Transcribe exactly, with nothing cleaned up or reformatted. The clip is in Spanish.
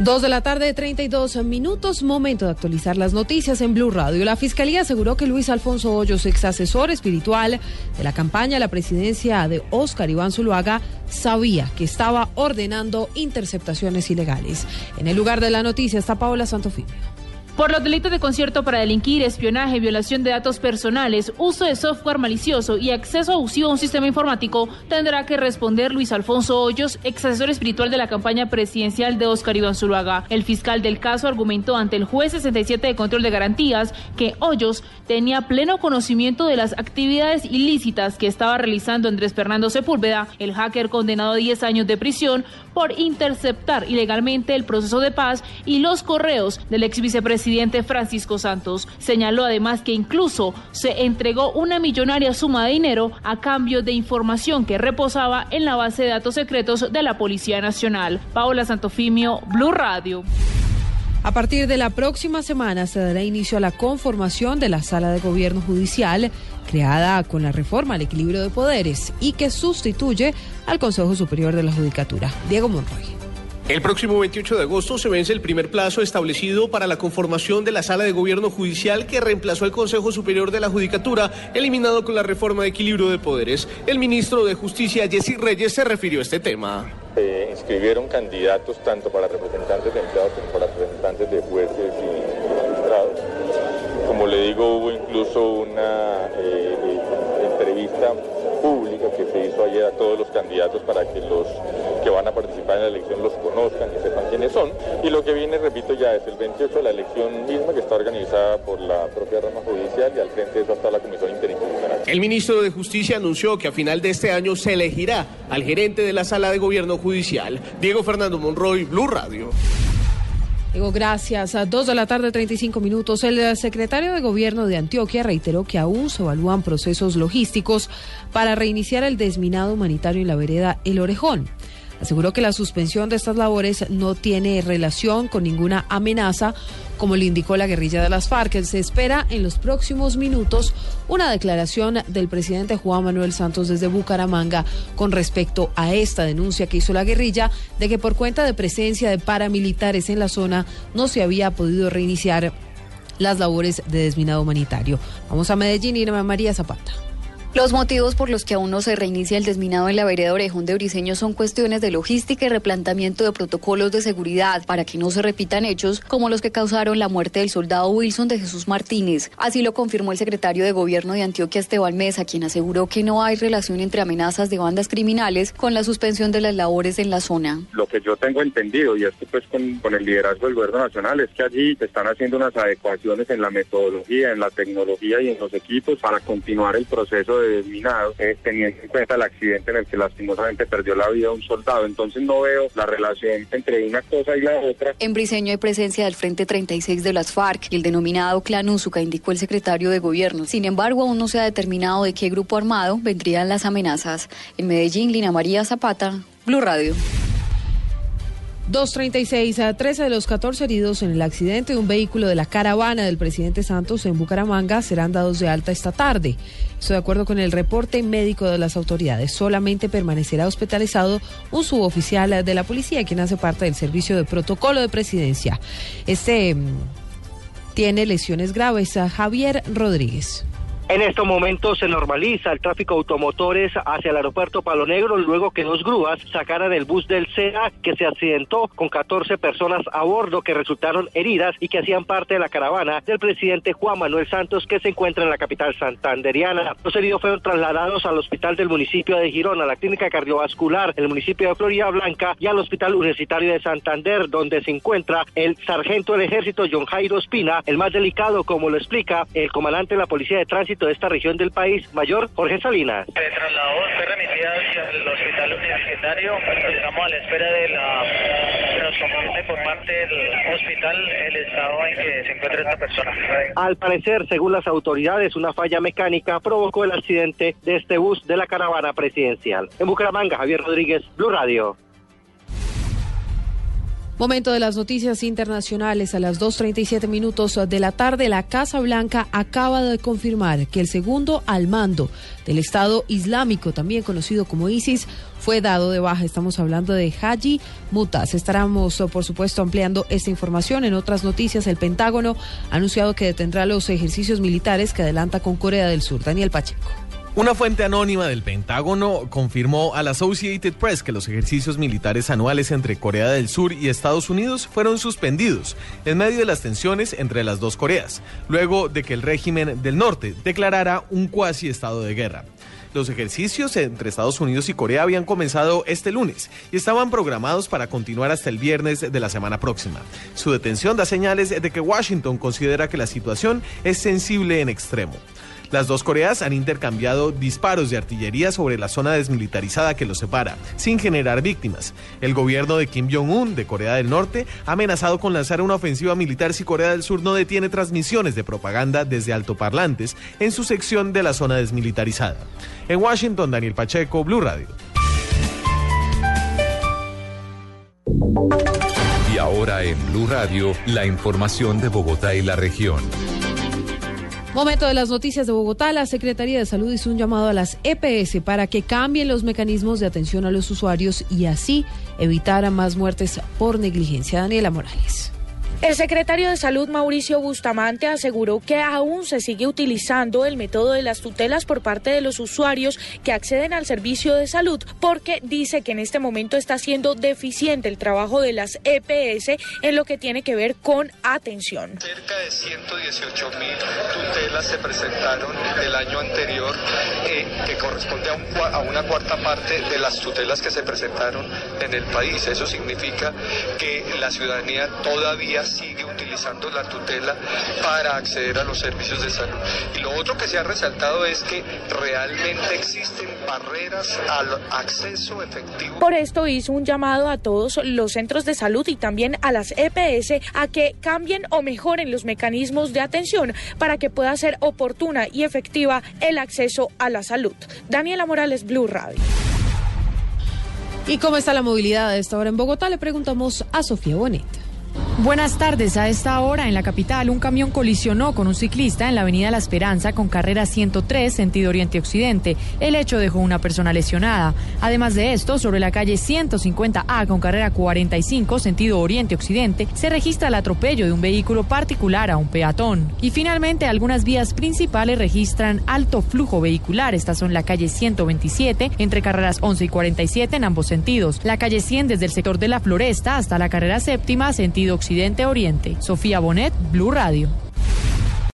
Dos de la tarde, treinta y dos minutos, momento de actualizar las noticias en Blue Radio. La Fiscalía aseguró que Luis Alfonso Hoyos, ex asesor espiritual de la campaña a la presidencia de Oscar Iván Zuluaga, sabía que estaba ordenando interceptaciones ilegales. En el lugar de la noticia está Paola Santofimio. Por los delitos de concierto para delinquir, espionaje, violación de datos personales, uso de software malicioso y acceso abusivo a un sistema informático, tendrá que responder Luis Alfonso Hoyos, ex asesor espiritual de la campaña presidencial de Óscar Iván Zuluaga. El fiscal del caso argumentó ante el juez sesenta y siete de Control de Garantías que Hoyos tenía pleno conocimiento de las actividades ilícitas que estaba realizando Andrés Fernando Sepúlveda, el hacker condenado a diez años de prisión por interceptar ilegalmente el proceso de paz y los correos del ex vicepresidente Francisco Santos. Señaló además que incluso se entregó una millonaria suma de dinero a cambio de información que reposaba en la base de datos secretos de la Policía Nacional. Paola Santofimio, Blue Radio. A partir de la próxima semana se dará inicio a la conformación de la Sala de Gobierno Judicial, creada con la reforma al equilibrio de poderes y que sustituye al Consejo Superior de la Judicatura. Diego Monroy. El próximo veintiocho de agosto se vence el primer plazo establecido para la conformación de la Sala de Gobierno Judicial que reemplazó al Consejo Superior de la Judicatura, eliminado con la reforma de equilibrio de poderes. El ministro de Justicia, Jessie Reyes, se refirió a este tema. Se inscribieron candidatos tanto para representantes de empleados como para representantes de jueces y magistrados. Como le digo, hubo incluso una eh, entrevista pública que se hizo ayer a todos los candidatos para que los que van a participar en la elección los conozcan y sepan quiénes son. Y lo que viene, repito, ya es el veintiocho, la elección misma que está organizada por la propia rama judicial y al frente de eso está la Comisión Interinstitucional. El ministro de Justicia anunció que a final de este año se elegirá al gerente de la Sala de Gobierno Judicial. Diego Fernando Monroy, Blue Radio. Diego, gracias. A dos de la tarde, treinta y cinco minutos, el secretario de Gobierno de Antioquia reiteró que aún se evalúan procesos logísticos para reiniciar el desminado humanitario en la vereda El Orejón. Aseguró que la suspensión de estas labores no tiene relación con ninguna amenaza, como le indicó la guerrilla de las FARC. Se espera en los próximos minutos una declaración del presidente Juan Manuel Santos desde Bucaramanga con respecto a esta denuncia que hizo la guerrilla de que por cuenta de presencia de paramilitares en la zona no se había podido reiniciar las labores de desminado humanitario. Vamos a Medellín, Irma María Zapata. Los motivos por los que aún no se reinicia el desminado en la vereda Orejón de Briceño son cuestiones de logística y replanteamiento de protocolos de seguridad para que no se repitan hechos como los que causaron la muerte del soldado Wilson de Jesús Martínez. Así lo confirmó el secretario de Gobierno de Antioquia, Esteban Mesa, quien aseguró que no hay relación entre amenazas de bandas criminales con la suspensión de las labores en la zona. Lo que yo tengo entendido, y esto pues con, con el liderazgo del Gobierno Nacional, es que allí se están haciendo unas adecuaciones en la metodología, en la tecnología y en los equipos para continuar el proceso de desminado, eh, teniendo en cuenta el accidente en el que lastimosamente perdió la vida un soldado. Entonces no veo la relación entre una cosa y la otra. En Briceño hay presencia del Frente treinta y seis de las FARC y el denominado Clan Úsuca, indicó el secretario de Gobierno. Sin embargo, aún no se ha determinado de qué grupo armado vendrían las amenazas. En Medellín, Lina María Zapata, Blue Radio. dos treinta y seis, a trece de los catorce heridos en el accidente de un vehículo de la caravana del presidente Santos en Bucaramanga serán dados de alta esta tarde. Esto de acuerdo con el reporte médico de las autoridades. Solamente permanecerá hospitalizado un suboficial de la policía, quien hace parte del servicio de protocolo de presidencia. Este tiene lesiones graves. A Javier Rodríguez. En estos momentos se normaliza el tráfico de automotores hacia el aeropuerto Palo Negro luego que dos grúas sacaran el bus del C E A que se accidentó con catorce personas a bordo que resultaron heridas y que hacían parte de la caravana del presidente Juan Manuel Santos que se encuentra en la capital santanderiana. Los heridos fueron trasladados al hospital del municipio de Girón, a la clínica cardiovascular del municipio de Florida Blanca y al hospital universitario de Santander, donde se encuentra el sargento del ejército John Jairo Espina, el más delicado, como lo explica el comandante de la policía de tránsito de esta región del país, mayor Jorge Salinas. Se trasladó, fue remitida hacia el hospital universitario, estamos a la espera de la que nos comunique por parte del hospital el estado en que se encuentra esta persona. Al parecer, según las autoridades, una falla mecánica provocó el accidente de este bus de la caravana presidencial. En Bucaramanga, Javier Rodríguez, Blue Radio. Momento de las noticias internacionales. A las dos treinta y siete minutos de la tarde, la Casa Blanca acaba de confirmar que el segundo al mando del Estado Islámico, también conocido como ISIS, fue dado de baja. Estamos hablando de Haji Mutas. Estaremos, por supuesto, ampliando esta información. En otras noticias, el Pentágono ha anunciado que detendrá los ejercicios militares que adelanta con Corea del Sur. Daniel Pacheco. Una fuente anónima del Pentágono confirmó a la Associated Press que los ejercicios militares anuales entre Corea del Sur y Estados Unidos fueron suspendidos en medio de las tensiones entre las dos Coreas, luego de que el régimen del norte declarara un cuasi estado de guerra. Los ejercicios entre Estados Unidos y Corea habían comenzado este lunes y estaban programados para continuar hasta el viernes de la semana próxima. Su detención da señales de que Washington considera que la situación es sensible en extremo. Las dos Coreas han intercambiado disparos de artillería sobre la zona desmilitarizada que los separa, sin generar víctimas. El gobierno de Kim Jong-un, de Corea del Norte, ha amenazado con lanzar una ofensiva militar si Corea del Sur no detiene transmisiones de propaganda desde altoparlantes en su sección de la zona desmilitarizada. En Washington, Daniel Pacheco, Blue Radio. Y ahora en Blue Radio, la información de Bogotá y la región. Momento de las noticias de Bogotá. La Secretaría de Salud hizo un llamado a las E P S para que cambien los mecanismos de atención a los usuarios y así evitar más muertes por negligencia. Daniela Morales. El secretario de Salud, Mauricio Bustamante, aseguró que aún se sigue utilizando el método de las tutelas por parte de los usuarios que acceden al servicio de salud, porque dice que en este momento está siendo deficiente el trabajo de las E P S en lo que tiene que ver con atención. Cerca de ciento dieciocho mil tutelas se presentaron el año anterior, eh, que corresponde a, un, a una cuarta parte de las tutelas que se presentaron en el país. Eso significa que la ciudadanía todavía sigue utilizando la tutela para acceder a los servicios de salud. Y lo otro que se ha resaltado es que realmente existen barreras al acceso efectivo. Por esto hizo un llamado a todos los centros de salud y también a las E P S a que cambien o mejoren los mecanismos de atención para que pueda ser oportuna y efectiva el acceso a la salud. Daniela Morales, Blue Radio. ¿Y cómo está la movilidad a esta hora en Bogotá? Le preguntamos a Sofía Bonetti. Buenas tardes. A esta hora en la capital un camión colisionó con un ciclista en la avenida La Esperanza con carrera ciento tres sentido oriente occidente. El hecho dejó una persona lesionada. Además de esto, sobre la calle ciento cincuenta A con carrera cuarenta y cinco sentido oriente occidente se registra el atropello de un vehículo particular a un peatón. Y finalmente algunas vías principales registran alto flujo vehicular. Estas son la calle ciento veintisiete entre carreras once y cuarenta y siete en ambos sentidos, la calle cien desde el sector de La Floresta hasta la carrera séptima sentido occidente Occidente Oriente. Sofía Bonet, Blue Radio.